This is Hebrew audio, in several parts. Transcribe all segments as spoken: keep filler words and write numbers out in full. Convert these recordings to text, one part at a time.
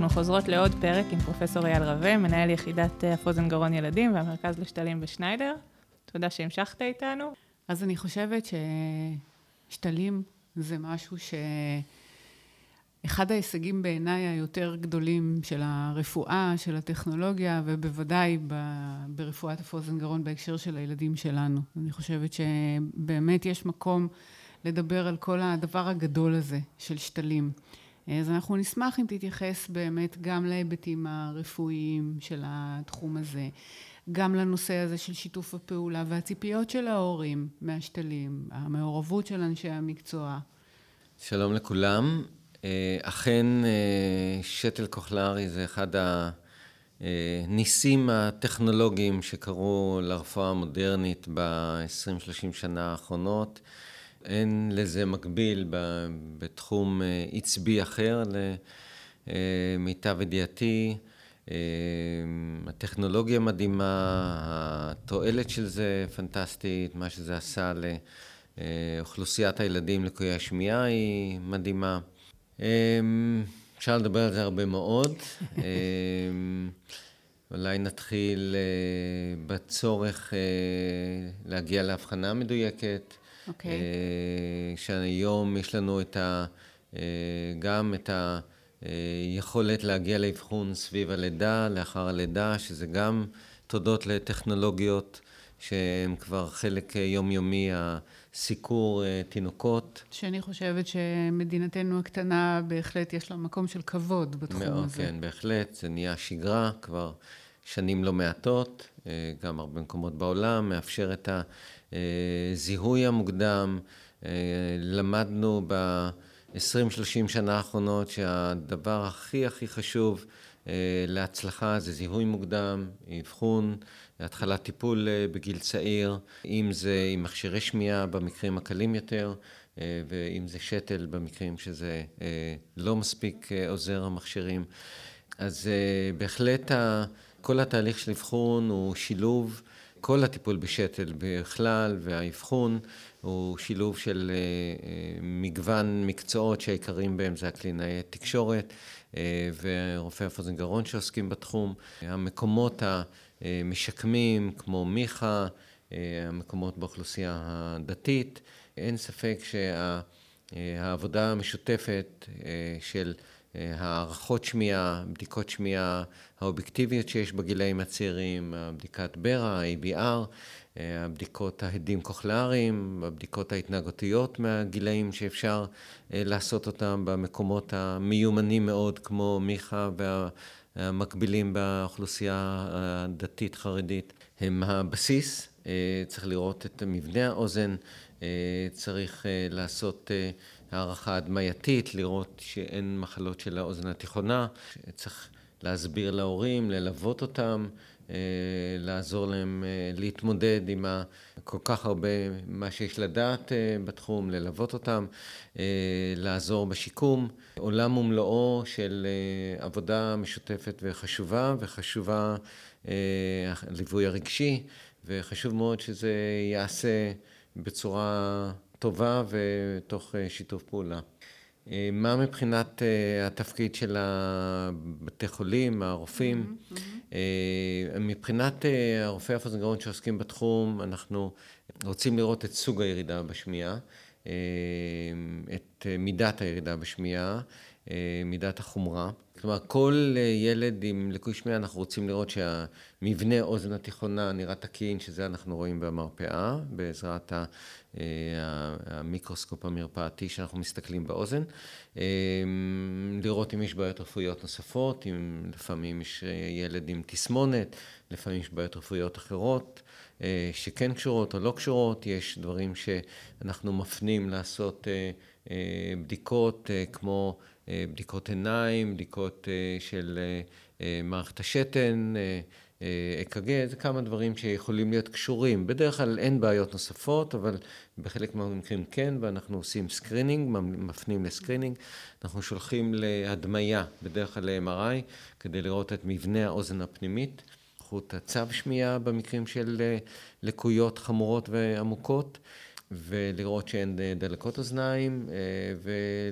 אנחנו חוזרות לעוד פרק עם פרופסור איאל רווה, מנהל יחידת הפוזן גרון ילדים והמרכז לשתלים בשניידר. תודה שהמשכת איתנו. אז אני חושבת ששתלים זה משהו ש... אחד ההישגים בעיניי היותר גדולים של הרפואה, של הטכנולוגיה, ובוודאי ברפואת הפוזן גרון בהקשר של הילדים שלנו. אני חושבת שבאמת יש מקום לדבר על כל הדבר הגדול הזה של שתלים. אז אנחנו נשמח אם תתייחס באמת גם להיבטים הרפואיים של התחום הזה, גם לנושא הזה של שיתוף הפעולה והציפיות של ההורים מהשתלים, המעורבות של אנשי המקצוע. שלום לכולם. אכן שתל כוכלרי זה אחד הניסים הטכנולוגיים שקרו לרפואה המודרנית ב-עשרים שלושים שנה האחרונות. אין לזה מקביל בתחום עצבי אחר למיטב ידיעתי. הטכנולוגיה מדהימה, התועלת של זה פנטסטית, מה שזה עשה לאוכלוסיית הילדים לקויי השמיעה היא מדהימה. אפשר לדבר על זה הרבה מאוד. אולי נתחיל בצורך להגיע להבחנה מדויקת. אוקיי. שהיום יש לנו את ה, גם את היכולת להגיע לאבחון סביב הלידה, לאחר הלידה, שזה גם תודות לטכנולוגיות שהם כבר חלק יומיומי, הסיקור תינוקות. שאני חושבת שמדינתנו הקטנה בהחלט יש לה מקום של כבוד בתחום מאוד, הזה. כן, בהחלט. זה נהיה שגרה כבר שנים לא מעטות, גם הרבה מקומות בעולם, מאפשר את הזיהוי המוקדם. למדנו ב-עשרים שלושים שנה האחרונות שהדבר הכי הכי חשוב להצלחה זה זיהוי מוקדם, אבחון, התחלת טיפול בגיל צעיר, אם זה עם מכשירי שמיעה במקרים הקלים יותר, ואם זה שתל במקרים שזה לא מספיק עוזר המכשירים. אז בהחלט כל התהליך של אבחון הוא שילוב, כל הטיפול בשתל בכלל והאבחון הוא שילוב של מגוון מקצועות שהעיקרים בהם זה הקלינאי תקשורת ורופאי הפוזן גרון שעוסקים בתחום. המקומות המשקמים כמו מיחא, המקומות באוכלוסייה הדתית, אין ספק שהעבודה המשותפת של הערכות שמיעה, בדיקות שמיעה, האובייקטיביות שיש בגילאים הצעירים, בדיקת ברא, איי בי אר, הבדיקות ההדים כוכלריים, הבדיקות ההתנהגותיות מהגילאים שאפשר לעשות אותם במקומות המיומנים מאוד כמו מיחא והמקבילים באוכלוסייה הדתית חרדית. הם הבסיס, צריך לראות את מבנה האוזן, צריך לעשות הערכה הדמייתית, לראות שאין מחלות של האוזן התיכונה, צריך להסביר להורים, ללוות אותם, לעזור להם להתמודד עם כל כך הרבה מה שיש לדעת בתחום, ללוות אותם, לעזור בשיקום. עולם ומלואו של עבודה משותפת וחשובה, וחשובה הליווי הרגשי, וחשוב מאוד שזה יעשה בצורה טובה ותוך שיתוף פעולה. מה מבחינת התפקיד של בתי חולים, הרופאים? מבחינת הרופאי הפוזן גרון שעוסקים בתחום, אנחנו רוצים לראות את סוג הירידה בשמיעה, את מידת הירידה בשמיעה, מידת החומרה. כלומר, כל ילד עם לקוי שמיעה, אנחנו רוצים לראות שהמבנה אוזן התיכונה נראה תקין, שזה אנחנו רואים במרפאה, בעזרת המיקרוסקופ המרפאתי שאנחנו מסתכלים באוזן. לראות אם יש בעיות רפואיות נוספות, אם לפעמים יש ילד עם תסמונת, לפעמים יש בעיות רפואיות אחרות, שכן קשורות או לא קשורות. יש דברים שאנחנו מפנים לעשות בדיקות כמו בדיקות עיניים, בדיקות של מערכת השתן, אק"ג, זה כמה דברים שיכולים להיות קשורים. בדרך כלל אין בעיות נוספות, אבל בחלק מהמקרים כן, ואנחנו עושים סקרינינג, מפנים לסקרינינג. אנחנו שולחים להדמיה, בדרך כלל ל-אם אר איי, כדי לראות את מבנה האוזן הפנימית, חוט הצב שמיעה במקרים של לקויות חמורות ועמוקות, ולראות שאין דלקות אוזניים,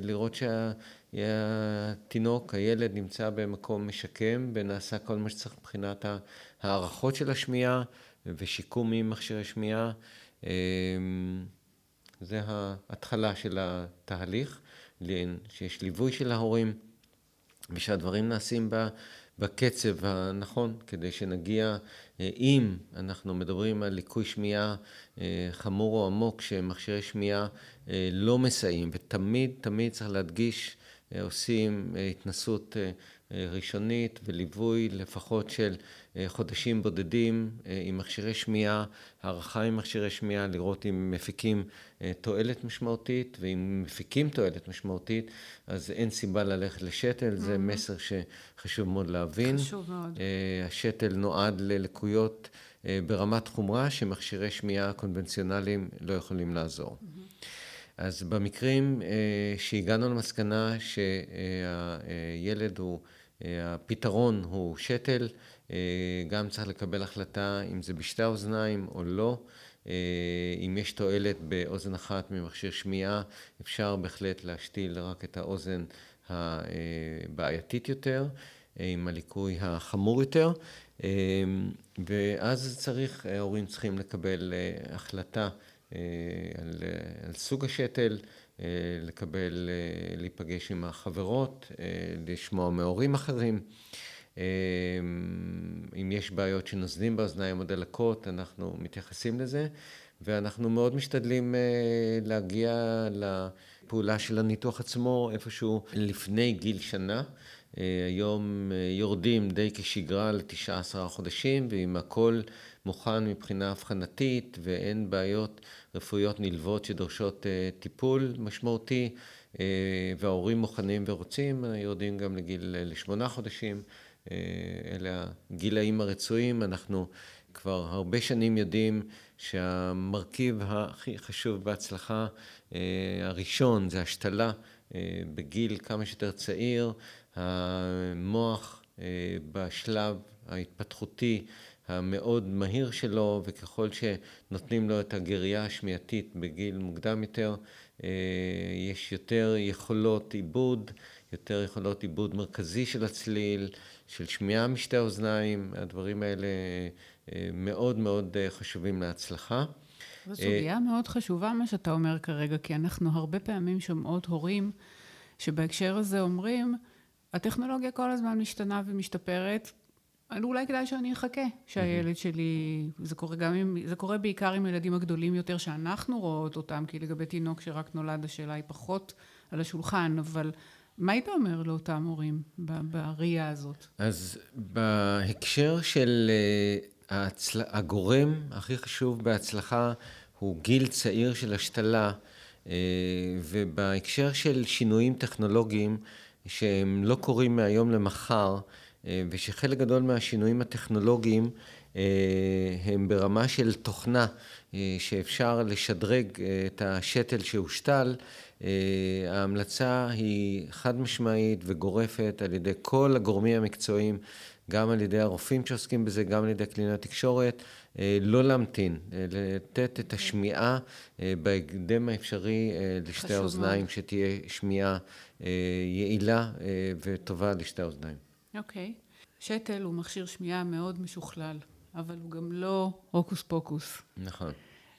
ולראות שה... התינוק, הילד נמצא במקום משקם, ונעשה כל מה שצריך מבחינת הערכות של השמיעה, ושיקום עם מכשירי שמיעה. זה ההתחלה של התהליך, שיש ליווי של ההורים, ושהדברים נעשים בה, בקצב הנכון, כדי שנגיע, אם אנחנו מדברים על ליקוי שמיעה חמור או עמוק, שמכשירי שמיעה לא מסייעים, ותמיד תמיד צריך להדגיש, עושים התנסות ראשונית וליווי לפחות של חודשים בודדים עם מכשירי שמיעה, הערכה עם מכשירי שמיעה, לראות אם מפיקים תועלת משמעותית, ואם מפיקים תועלת משמעותית, אז אין סיבה ללכת לשתל, זה מסר שחשוב מאוד להבין. חשוב מאוד. השתל נועד ללקויות ברמת חומרה שמכשירי שמיעה קונבנציונליים לא יכולים לעזור. אז במקרים שהגענו למסקנה שהילד הוא, הפתרון הוא שתל, גם צריך לקבל החלטה אם זה בשתי אוזניים או לא, אם יש תועלת באוזן אחת ממכשיר שמיעה, אפשר בהחלט להשתיל רק את האוזן הבעייתית יותר, עם הליקוי החמור יותר, ואז צריך, ההורים צריכים לקבל החלטה, על, על סוג השתל, לקבל, להיפגש עם החברות, לשמוע מהורים אחרים. אם יש בעיות שנוזלים באוזניים או דלקות, אנחנו מתייחסים לזה, ואנחנו מאוד משתדלים להגיע לפעולה של הניתוח עצמו איפשהו לפני גיל שנה. היום יורדים די כשגרה ל-תשעה עשר חודשים, ועם הכל מוכן מבחינה הבחנתית, ואין בעיות רפואיות נלוות שדורשות טיפול משמעותי, וההורים מוכנים ורוצים, יורדים גם לגיל לשמונה חודשים, אלה הגילאים הרצויים. אנחנו כבר הרבה שנים יודעים שהמרכיב הכי חשוב בהצלחה הראשון זה השתלה, בגיל כמה שיותר צעיר, המוח בשלב ההתפתחותי המאוד מהיר שלו, וככל שנותנים לו את הגריה השמיעתית בגיל מוקדם יותר, יש יותר יכולות עיבוד, יותר יכולות עיבוד מרכזי של הצליל, של שמיעה משתי האוזניים. הדברים האלה מאוד מאוד חשובים להצלחה. זו סוגיה מאוד חשובה מה שאתה אומר כרגע, כי אנחנו הרבה פעמים שומעות הורים שבהקשר הזה אומרים, הטכנולוגיה כל הזמן משתנה ומשתפרת, אולי כדאי שאני אחכה שהילד שלי, זה קורה, גם עם, זה קורה בעיקר עם ילדים הגדולים יותר שאנחנו רואות אותם, כי לגבי תינוק שרק נולד השאלה היא פחות על השולחן, אבל מה היית אומר לאותם הורים בראייה הזאת? אז בהקשר של הגורם הכי חשוב בהצלחה הוא גיל צעיר של השתלה, ובהקשר של שינויים טכנולוגיים שהם לא קורים מהיום למחר, ושחלק גדול מהשינויים הטכנולוגיים הם ברמה של תוכנה שאפשר לשדרג את השתל שהושתל, ההמלצה היא חד משמעית וגורפת על ידי כל הגורמים המקצועיים, גם על ידי הרופאים שעוסקים בזה, גם על ידי קלינאי תקשורת, לא להמתין, לתת את השמיעה בהקדם האפשרי לשתי האוזניים, שתהיה שמיעה יעילה וטובה לשתי האוזניים. אוקיי. שתל הוא מכשיר שמיעה מאוד משוכלל, אבל הוא גם לא הוקוס פוקוס. נכון.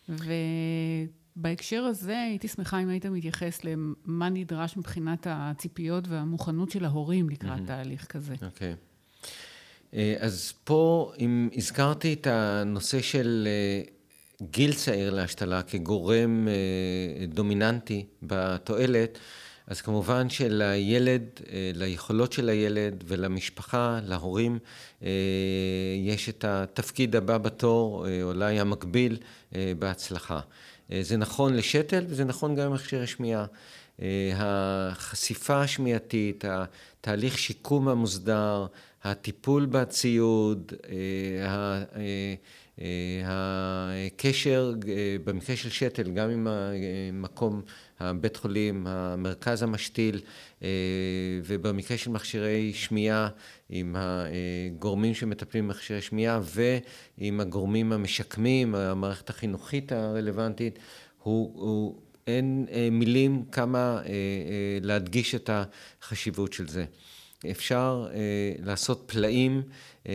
ובהקשר הזה הייתי שמחה אם היית מתייחס למה נדרש מבחינת הציפיות והמוכנות של ההורים לקראת תהליך כזה. אוקיי. אז פה, אם הזכרתי את הנושא של גיל צעיר להשתלה כגורם דומיננטי בתועלת, אז כמובן שלילד, ליכולות של הילד ולמשפחה, להורים, יש את התפקיד הבא בתור, אולי המקביל בהצלחה. זה נכון לשתל וזה נכון גם למכשירי שמיעה. החשיפה השמיעתית, התהליך שיקום המוסדר, הטיפול בציוד, הקשר במקרה של שתל, גם עם המקום, הבית חולים, המרכז המשתיל, ובמקרה של מכשירי שמיעה, עם הגורמים שמטפלים במכשירי שמיעה, ועם הגורמים המשקמים, המערכת החינוכית הרלוונטית, הוא, הוא אין אה, מילים כמה אה, אה, להדגיש את החשיבות של זה. אפשר אה, לעשות פלאים אה,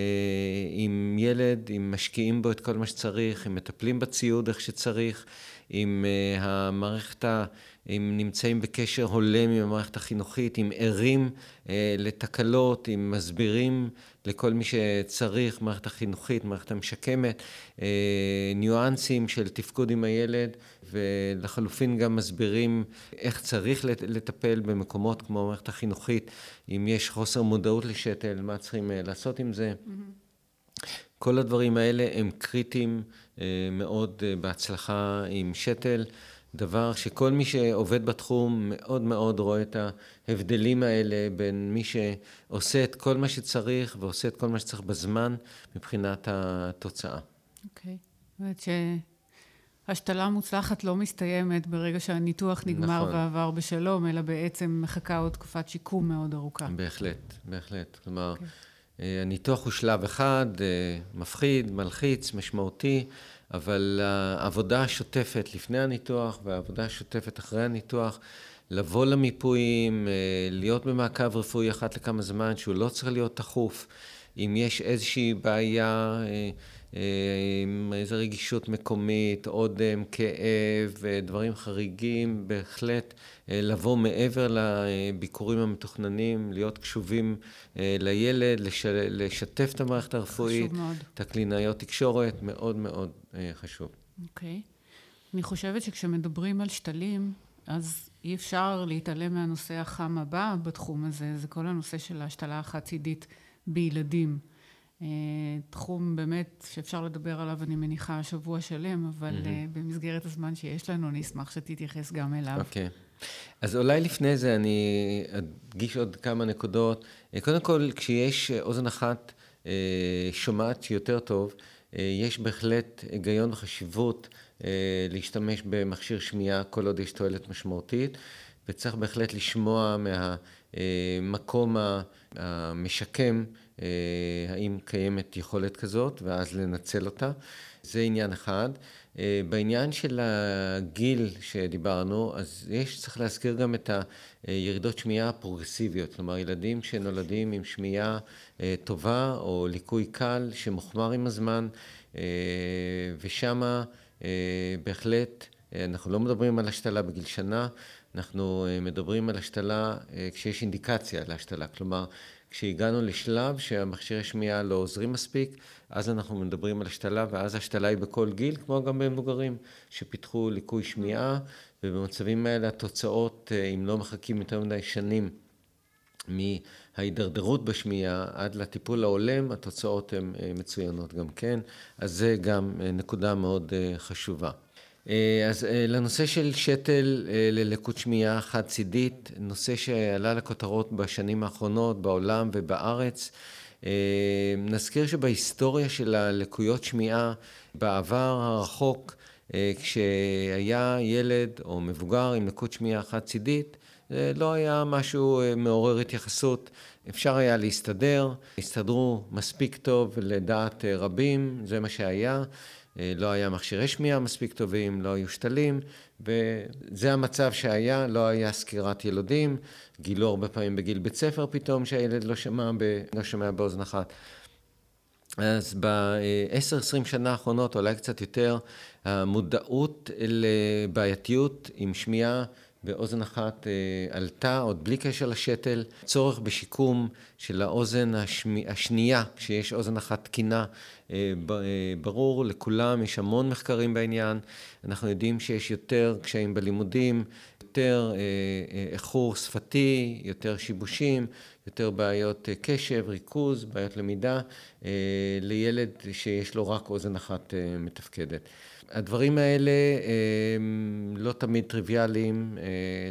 עם ילד, אם משקיעים בו את כל מה שצריך, אם מטפלים בציוד איך שצריך, אם אה, המערכת, אם נמצאים בקשר הולם עם המערכת החינוכית, אם ערים אה, לתקלות, אם מסבירים לכל מי שצריך, מערכת החינוכית, מערכת המשקמת, אה, ניואנסים של תפקוד עם הילד, ולחלופין גם מסבירים איך צריך לטפל במקומות כמו המערכת החינוכית, אם יש חוסר מודעות לשתל, מה צריכים אה, לעשות עם זה. Mm-hmm. כל הדברים האלה הם קריטיים אה, מאוד אה, בהצלחה עם שתל, דבר שכל מי שעובד בתחום מאוד מאוד רואה את ההבדלים האלה בין מי שעושה את כל מה שצריך ועושה את כל מה שצריך בזמן מבחינת התוצאה. אוקיי. זאת אומרת שהשתלה מוצלחת לא מסתיימת ברגע שהניתוח נגמר ועבר בשלום, אלא בעצם מחכה עוד תקופת שיקום מאוד ארוכה. בהחלט, בהחלט. כלומר, הניתוח הוא שלב אחד, מפחיד, מלחיץ, משמעותי, אבל העבודה השוטפת לפני הניתוח והעבודה השוטפת אחרי הניתוח, לבוא למיפויים, להיות במעקב רפואי אחת לכמה זמן, שהוא לא צריך להיות תחוף, אם יש איזושהי בעיה, איזו רגישות מקומית, אודם, כאב, דברים חריגים, בהחלט לבוא מעבר לביקורים המתוכננים, להיות קשובים לילד, לשתף את המערכת הרפואית, את הקלינאיות תקשורת, מאוד מאוד חשוב. אוקיי. אני חושבת שכשמדברים על שתלים, אז אי אפשר להתעלם מהנושא החם הבא בתחום הזה, זה כל הנושא של ההשתלה החד-צידית בילדים. תחום באמת שאפשר לדבר עליו, אני מניחה, השבוע שלם, אבל mm-hmm. במסגרת הזמן שיש לנו, אני אשמח שתתייחס גם אליו. אוקיי. Okay. אז אולי לפני זה אני אדגיש עוד כמה נקודות. קודם כל, כשיש אוזן אחת שומעת שיותר טוב, יש בהחלט היגיון וחשיבות להשתמש במכשיר שמיעה, כל עוד יש תועלת משמעותית, וצריך בהחלט לשמוע מהמקום המשקם, האם קיימת יכולת כזאת, ואז לנצל אותה. זה עניין אחד. בעניין של הגיל שדיברנו, אז יש, צריך להזכיר גם את הירידות שמיעה הפרוגרסיביות, כלומר ילדים שנולדים עם שמיעה טובה או ליקוי קל שמוחמר עם הזמן, ושמה בהחלט, אנחנו לא מדברים על השתלה בגיל שנה, אנחנו מדברים על השתלה כשיש אינדיקציה להשתלה, כלומר כשהגענו לשלב שהמכשירי שמיעה לא עוזרים מספיק, אז אנחנו מדברים על השתלה, ואז השתלה היא בכל גיל, כמו גם במבוגרים שפיתחו ליקוי שמיעה, ובמצבים האלה התוצאות, אם לא מחכים יותר מדי שנים מההידרדרות בשמיעה עד לטיפול העולם, התוצאות הן מצוינות גם כן, אז זה גם נקודה מאוד חשובה. אז לנושא של שתל ללקות שמיעה חד צידית, נושא שעלה לכותרות בשנים האחרונות בעולם ובארץ, נזכיר שבהיסטוריה של הלקויות שמיעה בעבר הרחוק, כשהיה ילד או מבוגר עם לקות שמיעה חד צידית, לא היה משהו מעורר התייחסות, אפשר היה להסתדר, הסתדרו מספיק טוב לדעת רבים, זה מה שהיה, לא היה מכשירי שמיעה מספיק טובים, לא היו שתלים, וזה המצב שהיה, לא היה סקירת ילודים, גילו הרבה פעמים בגיל בית ספר פתאום שהילד לא שמע, ב... לא שמע באוזן אחת. אז ב-עשר עשרים שנה האחרונות, אולי קצת יותר, המודעות לבעייתיות עם שמיעה באוזן אחת עלתה, עוד בלי קשר לשתל, צורך בשיקום של האוזן השמי, השנייה, שיש אוזן אחת תקינה, ברור לכולם, יש המון מחקרים בעניין, אנחנו יודעים שיש יותר קשיים בלימודים, יותר איחור שפתי, יותר שיבושים, יותר בעיות קשב, ריכוז, בעיות למידה, לילד שיש לו רק אוזן אחת מתפקדת. הדברים האלה לא תמיד טריוויאליים,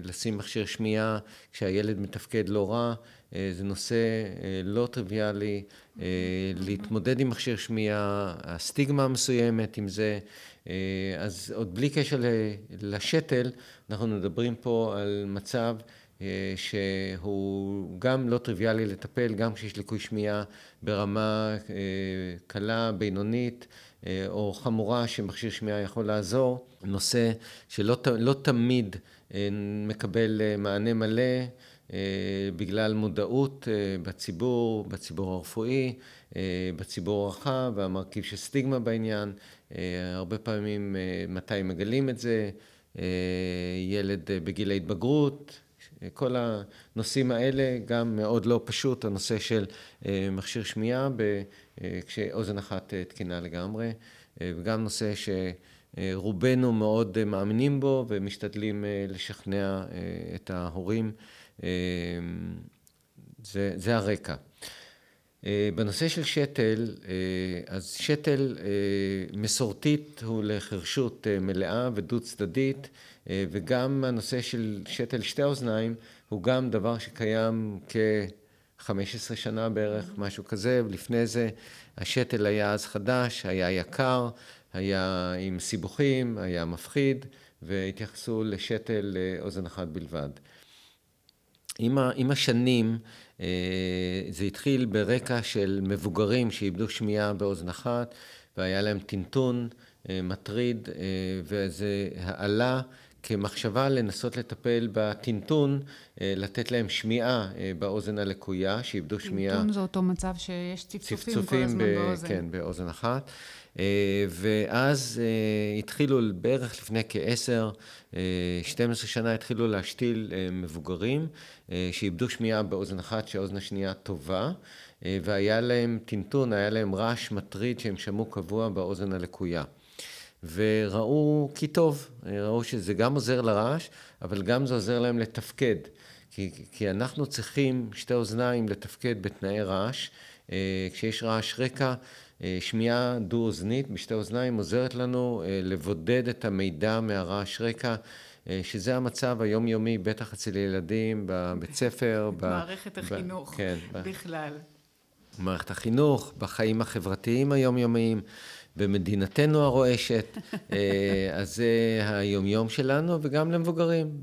לשים מכשיר שמיעה כשהילד מתפקד לא רע, זה נושא לא טריוויאלי, להתמודד עם מכשיר שמיעה, הסטיגמה המסוימת עם זה, אז עוד בלי קשר לשתל, אנחנו מדברים פה על מצב שהוא גם לא טריוויאלי לטפל, גם כשיש ליקוי שמיעה ברמה קלה, בינונית, או חמורה שמכשיר שמיעה יכול לעזור, נושא שלא לא תמיד מקבל מענה מלא בגלל מודעות בציבור, בציבור הרפואי, בציבור הרחב, והמרכיב של סטיגמה בעניין. הרבה פעמים מתי מגלים את זה, ילד בגיל ההתבגרות, כל הנושאים האלה גם מאוד לא פשוט, הנושא של מכשיר שמיעה כשאוזן אחת תקינה לגמרי, וגם נושא שרובנו מאוד מאמינים בו ומשתדלים לשכנע את ההורים. זה, זה הרקע. בנושא של שתל, אז שתל מסורתית הוא לחרשות מלאה ודוד צדדית, וגם הנושא של שתל שתי אוזניים הוא גם דבר שקיים כ-חמש עשרה שנה בערך, משהו כזה. לפני זה השתל היה אז חדש, היה יקר, היה עם סיבוכים, היה מפחיד, והתייחסו לשתל אוזן אחת בלבד. עם, ה, עם השנים זה התחיל ברקע של מבוגרים שאיבדו שמיעה באוזן אחת, והיה להם טינטון מטריד, וזה העלה כמחשבה לנסות לטפל בטינטון, לתת להם שמיעה באוזן הלקויה, שאיבדו שמיעה. טינטון זה אותו מצב שיש צפצופים, צפצופים כל הזמן ב- באוזן. כן, באוזן אחת. ואז התחילו בערך לפני כעשר, שתים עשרה שנה התחילו להשתיל מבוגרים שאיבדו שמיעה באוזן אחת, שהאוזן השנייה טובה, והיה להם טינטון, היה להם רעש מטריד שהם שמעו קבוע באוזן הלקויה. וראו כי טוב, ראו שזה גם עוזר לרעש, אבל גם זה עוזר להם לתפקד, כי, כי אנחנו צריכים שתי אוזניים לתפקד בתנאי רעש. כשיש רעש רקע, שמיעה דו-אוזנית בשתי אוזניים עוזרת לנו לבודד את המידע מהרעש רקע, שזה המצב היומיומי, בטח אצל ילדים, בבית ספר. מערכת החינוך בכלל. מערכת החינוך, בחיים החברתיים היומיומיים, במדינתנו הרועשת, אז זה היומיום שלנו, וגם למבוגרים,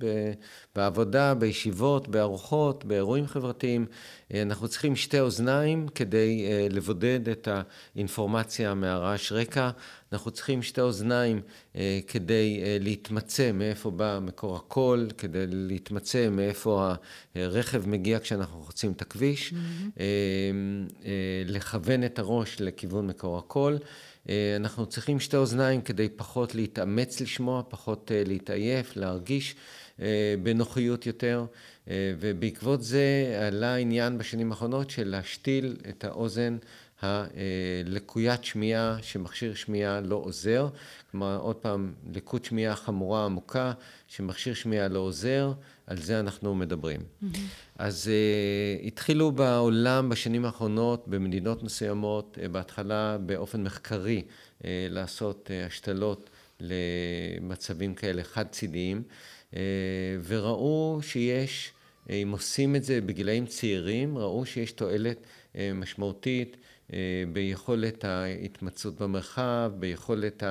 בעבודה, בישיבות, בארוחות, באירועים חברתיים, אנחנו צריכים שתי אוזניים כדי לבודד את האינפורמציה מהרעש רקע, אנחנו צריכים שתי אוזניים כדי להתמצא מאיפה בא מקור הקול, כדי להתמצא מאיפה הרכב מגיע כשאנחנו חוצים את הכביש, לכוון את הראש לכיוון מקור הקול, אנחנו צריכים שתי אוזניים כדי פחות להתאמץ לשמוע, פחות להתעייף, להרגיש בנוחיות יותר, ובעקבות זה עלה עניין בשנים האחרונות של להשתיל את האוזן הלקוית שמיעה, שמכשיר שמיעה לא עוזר. כלומר, עוד פעם, לקות שמיעה חמורה עמוקה, שמכשיר שמיעה לא עוזר, על זה אנחנו מדברים. אז uh, התחילו בעולם בשנים האחרונות, במדינות מסוימות, uh, בהתחלה באופן מחקרי, uh, לעשות uh, השתלות למצבים כאלה חד-צידיים, uh, וראו שיש, uh, אם עושים את זה בגילאים צעירים, ראו שיש תועלת uh, משמעותית, ביכולת ההתמצאות במרחב, ביכולת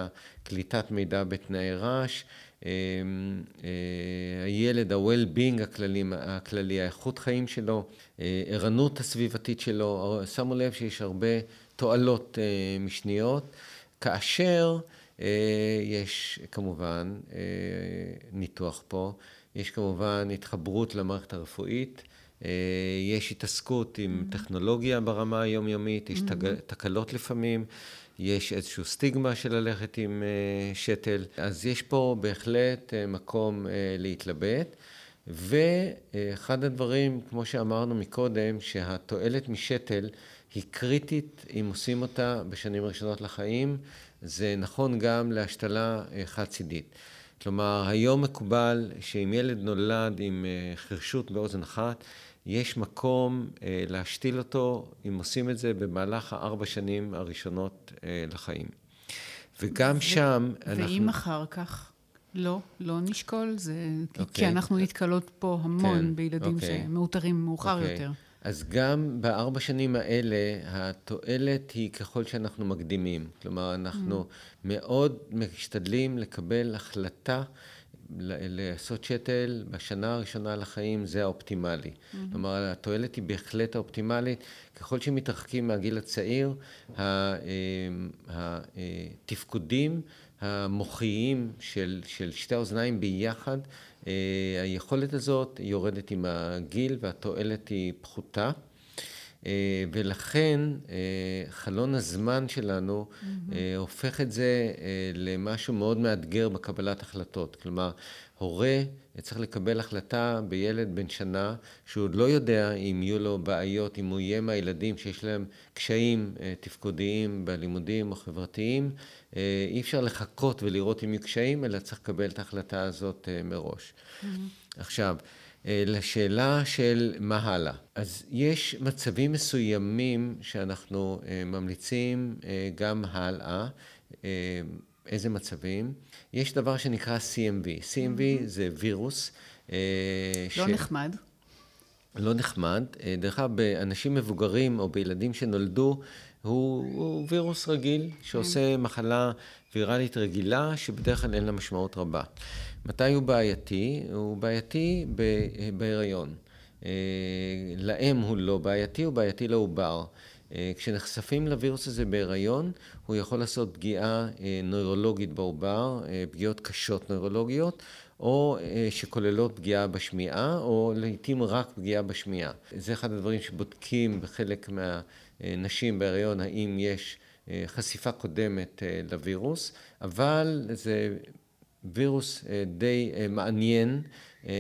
קליטת מידע בתנאי רעש, הילד, ה-well-being הכללי, הכללי, האיכות חיים שלו, ערנות הסביבתית שלו, שמו לב שיש הרבה תועלות משניות, כאשר יש כמובן ניתוח פה, יש כמובן התחברות למערכת הרפואית, יש התעסקות עם mm-hmm. טכנולוגיה ברמה היומיומית, יש mm-hmm. תקלות לפעמים, יש איזשהו סטיגמה של ללכת עם שתל, אז יש פה בהחלט מקום להתלבט, ואחד הדברים, כמו שאמרנו מקודם, שהתועלת משתל היא קריטית אם עושים אותה בשנים הראשונות לחיים, זה נכון גם להשתלה חד-צידית. כלומר, היום מקובל שאם ילד נולד עם חרשות באוזן אחת, יש מקום להשתיל אותו, אם עושים את זה במהלך הארבע שנים הראשונות לחיים. וגם שם אנחנו... ואם אחר כך לא, לא נשקול, זה... כי אנחנו נתקלות פה המון בילדים שמאותרים מאוחר יותר. אז גם בארבע שנים האלה, התועלת היא ככל שאנחנו מקדימים. כלומר, אנחנו מאוד משתדלים לקבל החלטה לעשות שתל בשנה הראשונה לחיים זה האופטימלי. Mm-hmm. כלומר, התועלת היא בהחלט האופטימלית. ככל שמתרחקים מהגיל הצעיר, התפקודים המוחיים של, של שתי האוזניים ביחד, היכולת הזאת יורדת עם הגיל והתועלת היא פחותה. ולכן חלון הזמן שלנו הופך את זה למשהו מאוד מאתגר בקבלת החלטות. כלומר, הורה צריך לקבל החלטה בילד בן שנה, שהוא עוד לא יודע אם יהיו לו בעיות, אם הוא יהיה מהילדים שיש להם קשיים תפקודיים בלימודים או חברתיים. אי אפשר לחכות ולראות אם יהיו קשיים, אלא צריך לקבל את ההחלטה הזאת מראש. עכשיו, לשאלה של מה הלאה. אז יש מצבים מסוימים שאנחנו ממליצים גם הלאה, איזה מצבים? יש דבר שנקרא סי אם וי. סי אם וי זה וירוס. לא ש... נחמד. לא נחמד. דרך כלל באנשים מבוגרים או בילדים שנולדו, הוא, הוא וירוס רגיל שעושה מחלה ויראלית רגילה שבדרך כלל אין לה משמעות רבה. מתי הוא בעייתי? הוא בעייתי בהיריון. לאם הוא לא בעייתי, הוא בעייתי לעובר. כשנחשפים לווירוס הזה בהיריון, הוא יכול לעשות פגיעה נוירולוגית בעובר, פגיעות קשות נוירולוגיות, או שכוללות פגיעה בשמיעה, או לעתים רק פגיעה בשמיעה. זה אחד הדברים שבודקים בחלק מהנשים בהיריון, האם יש חשיפה קודמת לווירוס, אבל זה וירוס די מעניין,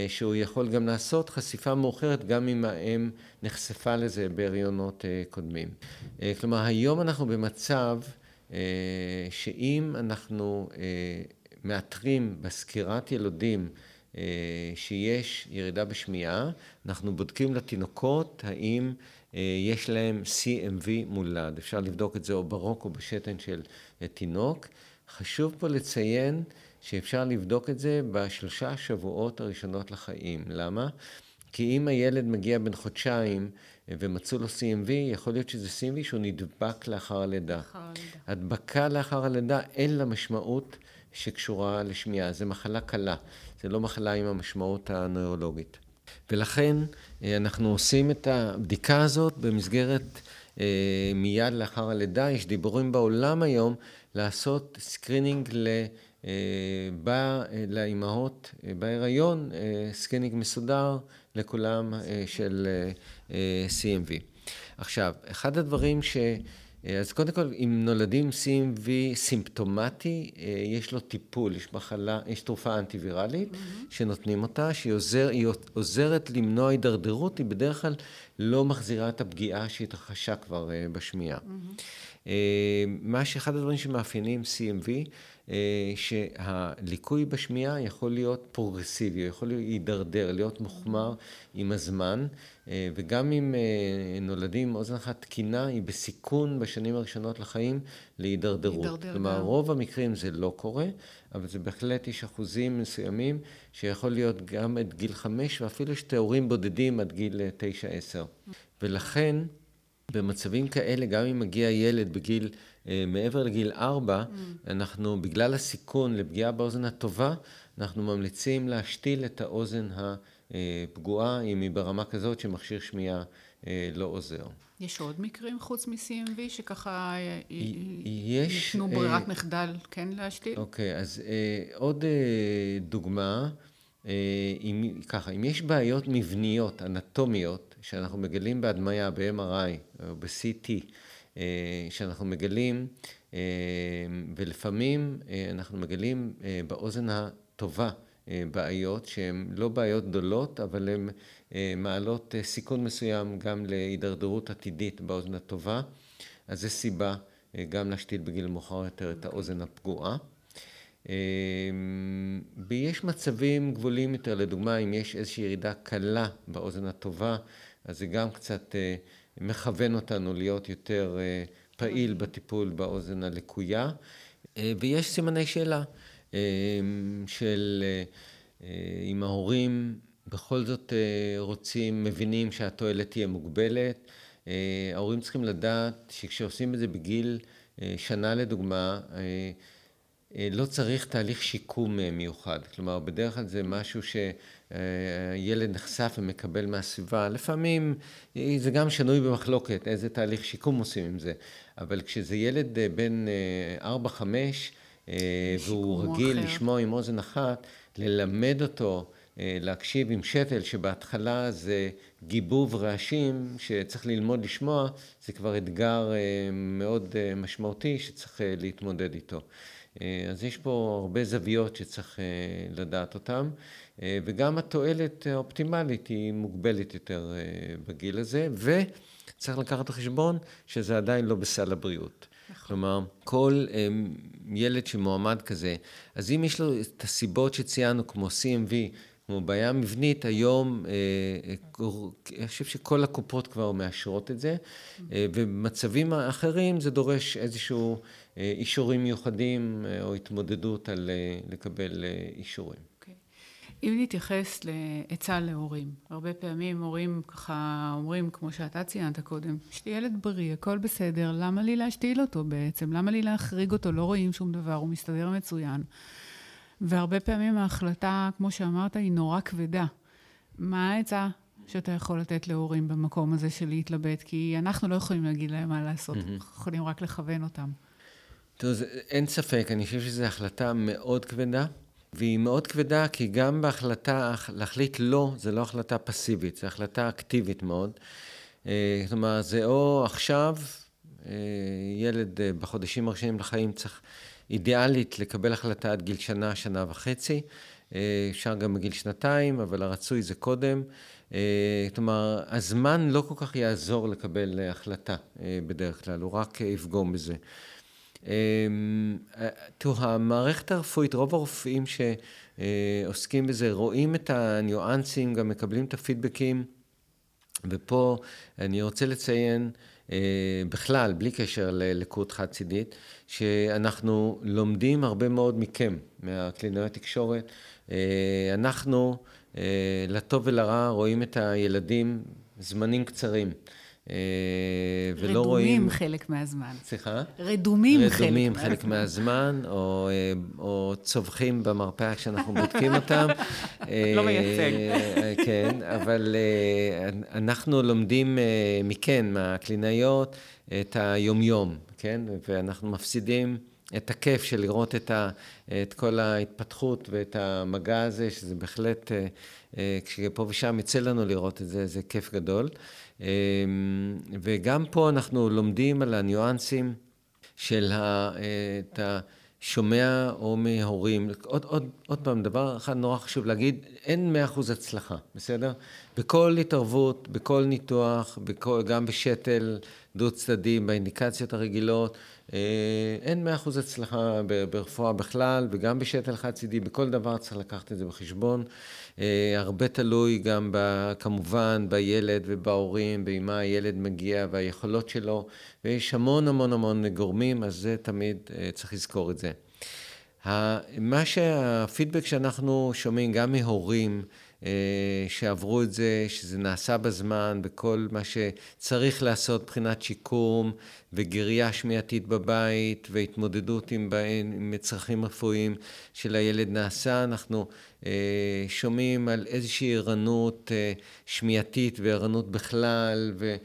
שהוא יכול גם לעשות חשיפה מאוחרת, גם אם האם נחשפה לזה בהריונות קודמים. כלומר, היום אנחנו במצב שאם אנחנו מאתרים בסקירת ילודים שיש ירידה בשמיעה, אנחנו בודקים לתינוקות האם יש להם סי אם וי מולד. אפשר לבדוק את זה או ברוק או בשתן של תינוק. חשוב פה לציין שאפשר לבדוק את זה בשלושה השבועות הראשונות לחיים. למה? כי אם הילד מגיע בין חודשיים ומצאו לו סי אם וי, יכול להיות שזה סי אם וי שהוא נדבק לאחר הלידה. הדבקה לאחר הלידה אין לה משמעות שקשורה לשמיעה. זה מחלה קלה, זה לא מחלה עם המשמעות הנוירולוגית. ולכן אנחנו עושים את הבדיקה הזאת במסגרת מיד לאחר הלידה. יש דיבורים בעולם היום לעשות סקרינינג ל... בא לאימהות בהיריון, סקנינג מסודר לכולם של סי אם וי. עכשיו, אחד הדברים ש... אז קודם כל, אם נולדים סי אם וי סימפטומטי, יש לו טיפול, יש מחלה, יש תרופה אנטיווירלית שנותנים אותה, שהיא עוזר, עוזרת למנוע הידרדרות, היא בדרך כלל לא מחזירה את הפגיעה שהתרחשה כבר בשמיעה. מה שאחד הדברים שמאפיינים סי אם וי, שהליקוי בשמיעה יכול להיות פרוגרסיבי, יכול להידרדר, להיות מוחמר עם הזמן, וגם אם נולדים אוזן אחת תקינה, היא בסיכון בשנים הראשונות לחיים להידרדרות. כלומר, רוב המקרים זה לא קורה, אבל זה בהחלט יש אחוזים מסוימים שיכול להיות גם עד גיל חמש, ואפילו יש תיאורים בודדים עד גיל תשע עשר. ולכן, במצבים כאלה, גם אם מגיע ילד בגיל מעבר לגיל ארבע, אנחנו, בגלל הסיכון לפגיעה באוזן הטובה, אנחנו ממליצים להשתיל את האוזן הפגועה, אם היא ברמה כזאת שמכשיר שמיעה לא עוזר. יש עוד מקרים חוץ מ-סי אם וי שככה יתנו ברירת מחדל כן להשתיל? אוקיי, אז עוד דוגמה, ככה, אם יש בעיות מבניות, אנטומיות, שאנחנו מגלים בהדמיה, ב-אם אר איי, ב-סי טי, שאנחנו מגלים, ולפעמים אנחנו מגלים באוזן הטובה בעיות, שהן לא בעיות גדולות, אבל הן מעלות סיכון מסוים גם להידרדרות עתידית באוזן הטובה, אז זו סיבה גם להשתיל בגיל מאוחר יותר את האוזן הפגועה. ויש מצבים גבוליים יותר, לדוגמה, אם יש איזושהי ירידה קלה באוזן הטובה, אז זה גם קצת מכוון אותנו להיות יותר פעיל בטיפול באוזן הלקויה. ויש סימני שאלה של אם ההורים בכל זאת רוצים, מבינים שהתועלת תהיה מוגבלת. ההורים צריכים לדעת שכשעושים את זה בגיל שנה לדוגמה, לא צריך תהליך שיקום מיוחד. כלומר, בדרך כלל זה משהו שילד נחשף ומקבל מהסביבה. לפעמים זה גם שנוי במחלוקת, איזה תהליך שיקום עושים עם זה. אבל כשזה ילד בין ארבע חמש, והוא רגיל אחר. לשמוע עם אוזן אחת, ללמד אותו להקשיב עם שתל, שבהתחלה זה גיבוב רעשים שצריך ללמוד לשמוע, זה כבר אתגר מאוד משמעותי שצריך להתמודד איתו. אז יש פה הרבה זוויות שצריך לדעת אותן, וגם התועלת האופטימלית היא מוגבלת יותר בגיל הזה, וצריך לקחת חשבון שזה עדיין לא בסל הבריאות. כלומר, כל ילד שמועמד כזה, אז אם יש לו את הסיבות שציינו, כמו סי אם וי, כמו בעיה מבנית, היום אני חושב שכל הקופות כבר מאשרות את זה, ובמצבים האחרים זה דורש איזשהו אישורים מיוחדים או התמודדות על לקבל אישורים. Okay. אם נתייחס להצעה להורים, הרבה פעמים הורים ככה אומרים, כמו שאתה ציינת קודם, שלי ילד בריא, הכל בסדר, למה לי להשתיל אותו בעצם? למה לי להחריג אותו? לא רואים שום דבר, הוא מסתדר מצוין. והרבה פעמים ההחלטה, כמו שאמרת, היא נורא כבדה. מה ההצעה שאתה יכול לתת להורים במקום הזה של להתלבט? כי אנחנו לא יכולים להגיד להם מה לעשות, mm-hmm. אנחנו יכולים רק לכוון אותם. טוב, אין ספק, אני חושב שזו החלטה מאוד כבדה, והיא מאוד כבדה כי גם בהחלטה, להחליט לא, זה לא החלטה פסיבית, זו החלטה אקטיבית מאוד. זאת אומרת, זה או עכשיו, ילד בחודשים הראשונים לחיים צריך אידיאלית לקבל החלטה עד גיל שנה, שנה וחצי, אפשר גם בגיל שנתיים, אבל הרצוי זה קודם. זאת אומרת, הזמן לא כל כך יעזור לקבל החלטה בדרך כלל, הוא רק יפגום בזה. תראו, המערכת הרפואית, רוב הרופאים שעוסקים בזה, רואים את הניואנסים, גם מקבלים את הפידבקים, ופה אני רוצה לציין, בכלל, בלי קשר ללקות חד צידית, שאנחנו לומדים הרבה מאוד מכם, מהקלינאיות תקשורת, אנחנו, לטוב ולרע, רואים את הילדים זמנים קצרים, ולא רואים חלק מהזמן. סליחה? רדומים חלק. רדומים חלק מהזמן, או או צווחים במרפאה כשאנחנו בודקים אותם. לא מייצג. כן, אבל אנחנו לומדים מכן, מהקלינאיות, את היומיום, כן? ואנחנו מפסידים את הכיף של לראות את ה, את כל ההתפתחות ואת המגע הזה, שזה בהחלט, כשפה ושם יצא לנו לראות את זה, זה כיף גדול. וגם פה אנחנו לומדים על הניואנסים של ה, את השומע או מההורים. עוד, עוד, עוד פעם, דבר אחד נורא חשוב להגיד, אין מאה אחוז הצלחה, בסדר? בכל התערבות, בכל ניתוח, בכל, גם בשתל, דו צדדי, באינדיקציות הרגילות, אין מאה אחוז הצלחה ברפואה בכלל, וגם בשתל חד צידי, בכל דבר צריך לקחת את זה בחשבון. הרבה תלוי גם כמובן בילד ובהורים, ומה הילד מגיע והיכולות שלו, ויש המון המון המון גורמים, אז זה תמיד צריך לזכור את זה. מה שהפידבק שאנחנו שומעים גם מהורים, שעברו את זה, שזה נעשה בזמן, בכל מה שצריך לעשות מבחינת שיקום, וגרייה שמיעתית בבית, והתמודדות עם, עם צרכים רפואיים של הילד נעשה, אנחנו שומעים על איזושהי ערנות שמיעתית וערנות בכלל, ו...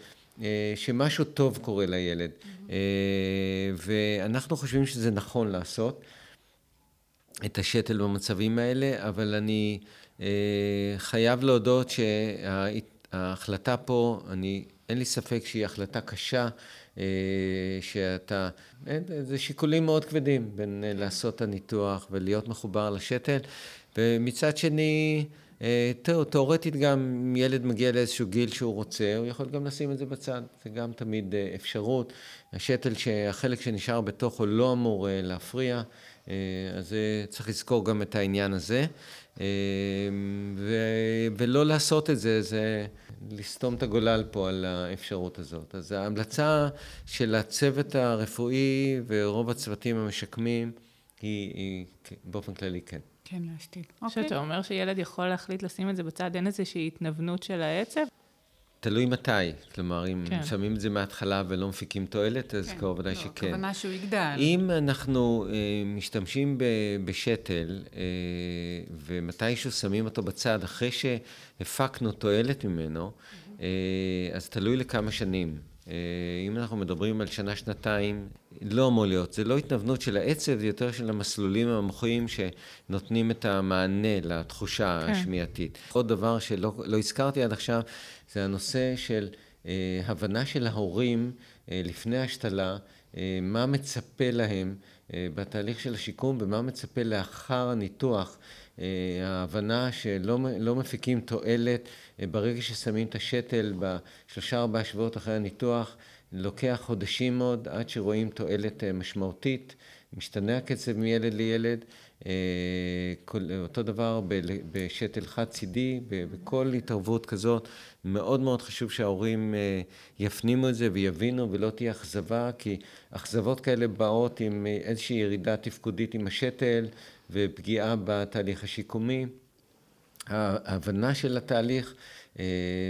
שמשהו טוב קורה לילד. ואנחנו חושבים שזה נכון לעשות, את השתל במצבים האלה, אבל אני חייב להודות שההחלטה פה, אני, אין לי ספק שהיא החלטה קשה, שאתה, זה שיקולים מאוד כבדים בין לעשות את הניתוח ולהיות מחובר לשתל, ומצד שני, תיאורטית גם ילד מגיע לאיזשהו גיל שהוא רוצה, הוא יכול גם לשים את זה בצד, זה גם תמיד אפשרות, השתל שהחלק שנשאר בתוכו לא אמור להפריע, אז צריך לזכור גם את העניין הזה, ולא לעשות את זה, זה לסתום את הגולל פה על האפשרות הזאת. אז ההמלצה של הצוות הרפואי ורוב הצוותים המשקמים היא, היא באופן כללי כן. כן, להשתיל. שאתה אומר שילד יכול להחליט לשים את זה בצד, אין איזושהי התנוונות של העצב? תלוי מתי, כלומר, אם כן. שמים את זה מההתחלה ולא מפיקים תועלת, אז כן. כבר ודאי לא, שכן. כוונה שהוא יגדל. אם אנחנו אה, משתמשים ב, בשתל, אה, ומתישהו שמים אותו בצד, אחרי שהפקנו תועלת ממנו, אה, אז תלוי לכמה שנים. אה, אם אנחנו מדברים על שנה, שנתיים, לא אמור להיות. זה לא התנוונות של העצב, זה יותר של המסלולים המוחיים שנותנים את המענה לתחושה כן. השמיעתית. עוד דבר שלא לא הזכרתי עד עכשיו, זה הנושא של אה, הבנה של ההורים אה, לפני השתלה, אה, מה מצפה להם אה, בתהליך של השיקום, ומה מצפה לאחר הניתוח, אה, ההבנה שלא לא מפיקים תועלת, אה, ברגע ששמים את השתל בשלושה ארבעה שבועות אחרי הניתוח, לוקח חודשים עוד עד שרואים תועלת אה, משמעותית, משתנה הקצב מילד לילד, אותו דבר בשתל חד צידי, בכל התערבות כזאת, מאוד מאוד חשוב שההורים יפנימו את זה ויבינו ולא תהיה אכזבה, כי אכזבות כאלה באות עם איזושהי ירידה תפקודית עם השתל ופגיעה בתהליך השיקומי. ההבנה של התהליך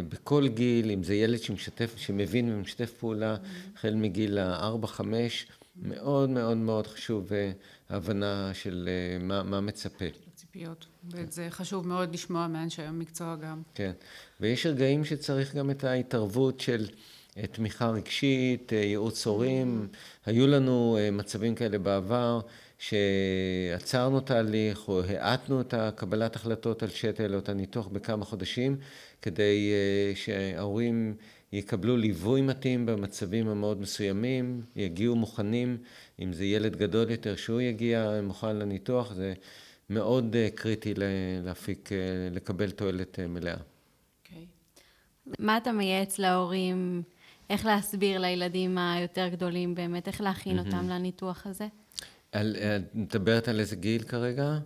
בכל גיל, אם זה ילד שמשתף, שמבין ומשתף פעולה, החל מגיל ארבע חמש, מאוד מאוד מאוד חשוב הבנה של מה, מה מצפה. הציפיות. וזה חשוב מאוד לשמוע מאנשי המקצוע גם. כן. ויש רגעים שצריך גם את ההתערבות של תמיכה רגשית, ייעוץ הורים. היו לנו מצבים כאלה בעבר שעצרנו תהליך או העטנו את הקבלת החלטות על שתל או את הניתוח בכמה חודשים, כדי שההורים יקבלו ליווי מתאים במצבים המאוד מסוימים, יגיעו מוכנים, אם זה ילד גדול יותר שהוא יגיע מוכן לניתוח, זה מאוד קריטי להפיק, לקבל תועלת מלאה. אוקיי. מה אתה מייעץ להורים, איך להסביר לילדים היותר גדולים באמת, איך להכין אותם לניתוח הזה? מדברת על איזה גיל כרגע?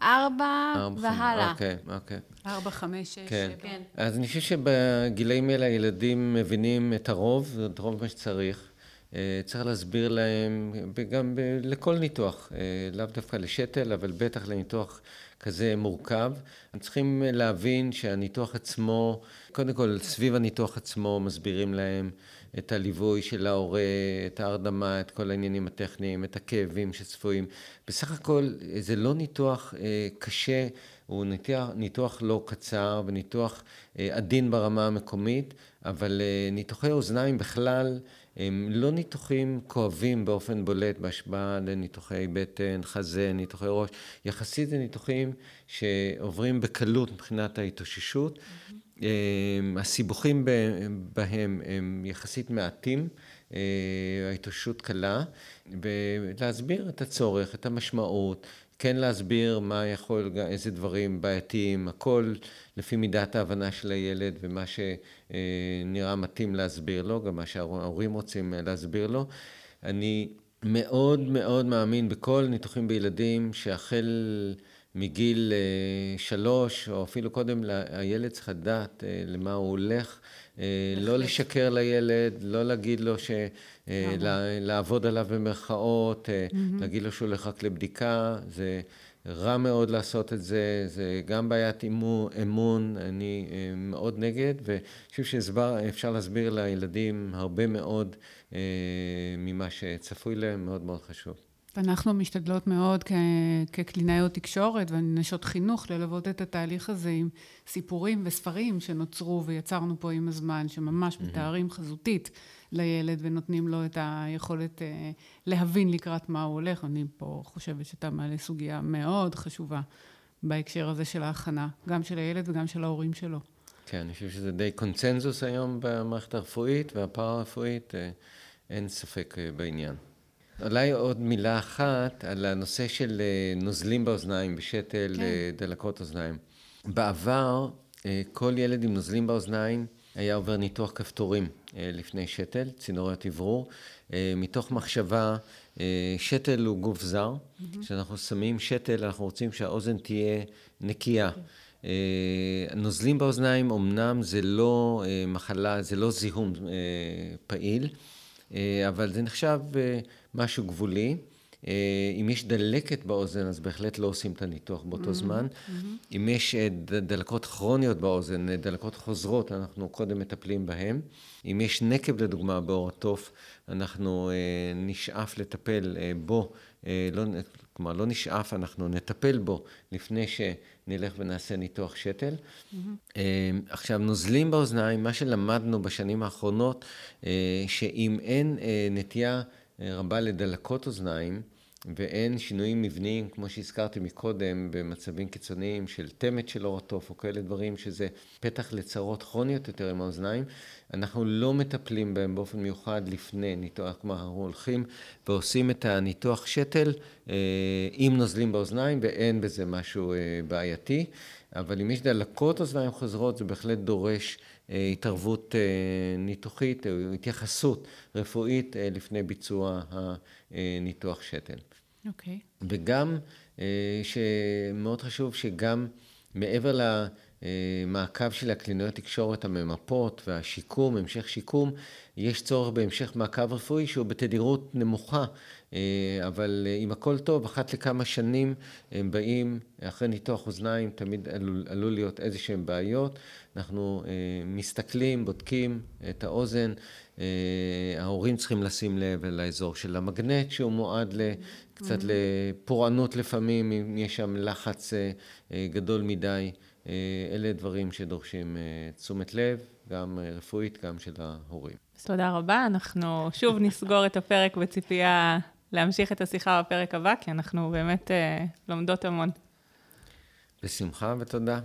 ארבע והלאה. אוקיי, אוקיי. ארבע, חמש, שש, שבע. אז אני חושב שבגילאים האלה הילדים מבינים את הרוב, את רוב מה שצריך. צריך להסביר להם, גם לכל ניתוח, לאו דווקא לשתל, אבל בטח לניתוח כזה מורכב. הם צריכים להבין שהניתוח עצמו, קודם כל סביב הניתוח עצמו מסבירים להם את הליווי של ההורה, את ההרדמה, את כל העניינים הטכניים, את הכאבים שצפויים. בסך הכל זה לא ניתוח אה, קשה, הוא ניתוח, ניתוח לא קצר וניתוח אה, עדין ברמה המקומית, אבל אה, ניתוחי אוזניים בכלל הם לא ניתוחים כואבים באופן בולט בהשפעה לניתוחי בטן, חזה, ניתוחי ראש. יחסית זה ניתוחים שעוברים בקלות מבחינת ההתאוששות. הסיבוכים בהם הם יחסית מעטים, ההתאוששות קלה, ולהסביר את הצורך, את המשמעות, כן להסביר מה יכול, איזה דברים בעייתיים, הכל לפי מידת ההבנה של הילד ומה שנראה מתאים להסביר לו, גם מה שההורים רוצים להסביר לו. אני מאוד מאוד מאמין בכל ניתוחים בילדים שהחל מגיל שלוש או אפילו קודם, הילד צריך לדעת למה הוא הולך, לא לשקר לילד, לא להגיד לו ש... לעבוד עליו במרכאות, להגיד לו שהוא הולך רק לבדיקה, זה רע מאוד לעשות את זה, זה גם בעיית אמון, אני מאוד נגד, ואני חושב שאפשר להסביר לילדים הרבה מאוד ממה שצפוי להם, מאוד מאוד חשוב. אנחנו משתדלות מאוד כקלינאיות תקשורת ונשות חינוך ללוות את התהליך הזה עם סיפורים וספרים שנוצרו ויצרנו פה עם הזמן, שממש מתארים חזותית לילד ונותנים לו את היכולת להבין לקראת מה הוא הולך. אני פה חושבת שאתה מעלה סוגיה מאוד חשובה בהקשר הזה של ההכנה, גם של הילד וגם של ההורים שלו. כן, אני חושב שזה די קונצנזוס היום במערכת הרפואית והפרה-רפואית, אין ספק בעניין. אולי עוד מילה אחת על הנושא של נוזלים באוזניים, בשתל, כן. דלקות אוזניים. בעבר, כל ילד עם נוזלים באוזניים היה עובר ניתוח כפתורים לפני שתל, צינוריות עברור, מתוך מחשבה, שתל הוא גוף זר, mm-hmm. שאנחנו שמים שתל, אנחנו רוצים שהאוזן תהיה נקייה. Okay. נוזלים באוזניים, אמנם זה לא מחלה, זה לא זיהום פעיל, אבל זה נחשב משהו גבולי, אם יש דלקת באוזן, אז בהחלט לא עושים את הניתוח באותו זמן. אם יש דלקות כרוניות באוזן, דלקות חוזרות, אנחנו קודם מטפלים בהן. אם יש נקב, לדוגמה, באור התוף, אנחנו נשאף לטפל בו, לא, כלומר, לא נשאף, אנחנו נטפל בו לפני שנלך ונעשה ניתוח שתל. Mm-hmm. עכשיו, נוזלים באוזניים, מה שלמדנו בשנים האחרונות, שאם אין נטייה רבה לדלקות אוזניים, ואין שינויים מבניים, כמו שהזכרתי מקודם, במצבים קיצוניים של תמת של אור התוף, או כאלה דברים שזה פתח לצרות כרוניות יותר עם האוזניים, אנחנו לא מטפלים בהם באופן מיוחד לפני ניתוח, כלומר, אנחנו הולכים ועושים את הניתוח שתל אה, עם נוזלים באוזניים, ואין בזה משהו אה, בעייתי, אבל אם יש דלקות אוזניים חוזרות, זה בהחלט דורש אה, התערבות אה, ניתוחית, אה, התייחסות רפואית אה, לפני ביצוע הניתוח שתל. אוקיי. Okay. וגם, אה, שמאוד חשוב שגם מעבר ל... מעקב של הקלינאיות תקשורת הממפות והשיקום, המשך שיקום, יש צורך בהמשך מעקב רפואי שהוא בתדירות נמוכה, אבל אם הכל טוב, אחת לכמה שנים הם באים, אחרי ניתוח אוזניים תמיד עלול, עלול להיות איזשהם בעיות, אנחנו מסתכלים, בודקים את האוזן, ההורים צריכים לשים לב לאזור של המגנט שהוא מועד קצת לפורענות לפעמים, אם יש שם לחץ גדול מדי, אלה דברים שדורשים תשומת לב, גם רפואית, גם של ההורים. אז תודה רבה, אנחנו שוב נסגור את הפרק בציפייה להמשיך את השיחה בפרק הבא, כי אנחנו באמת לומדות המון. בשמחה ותודה.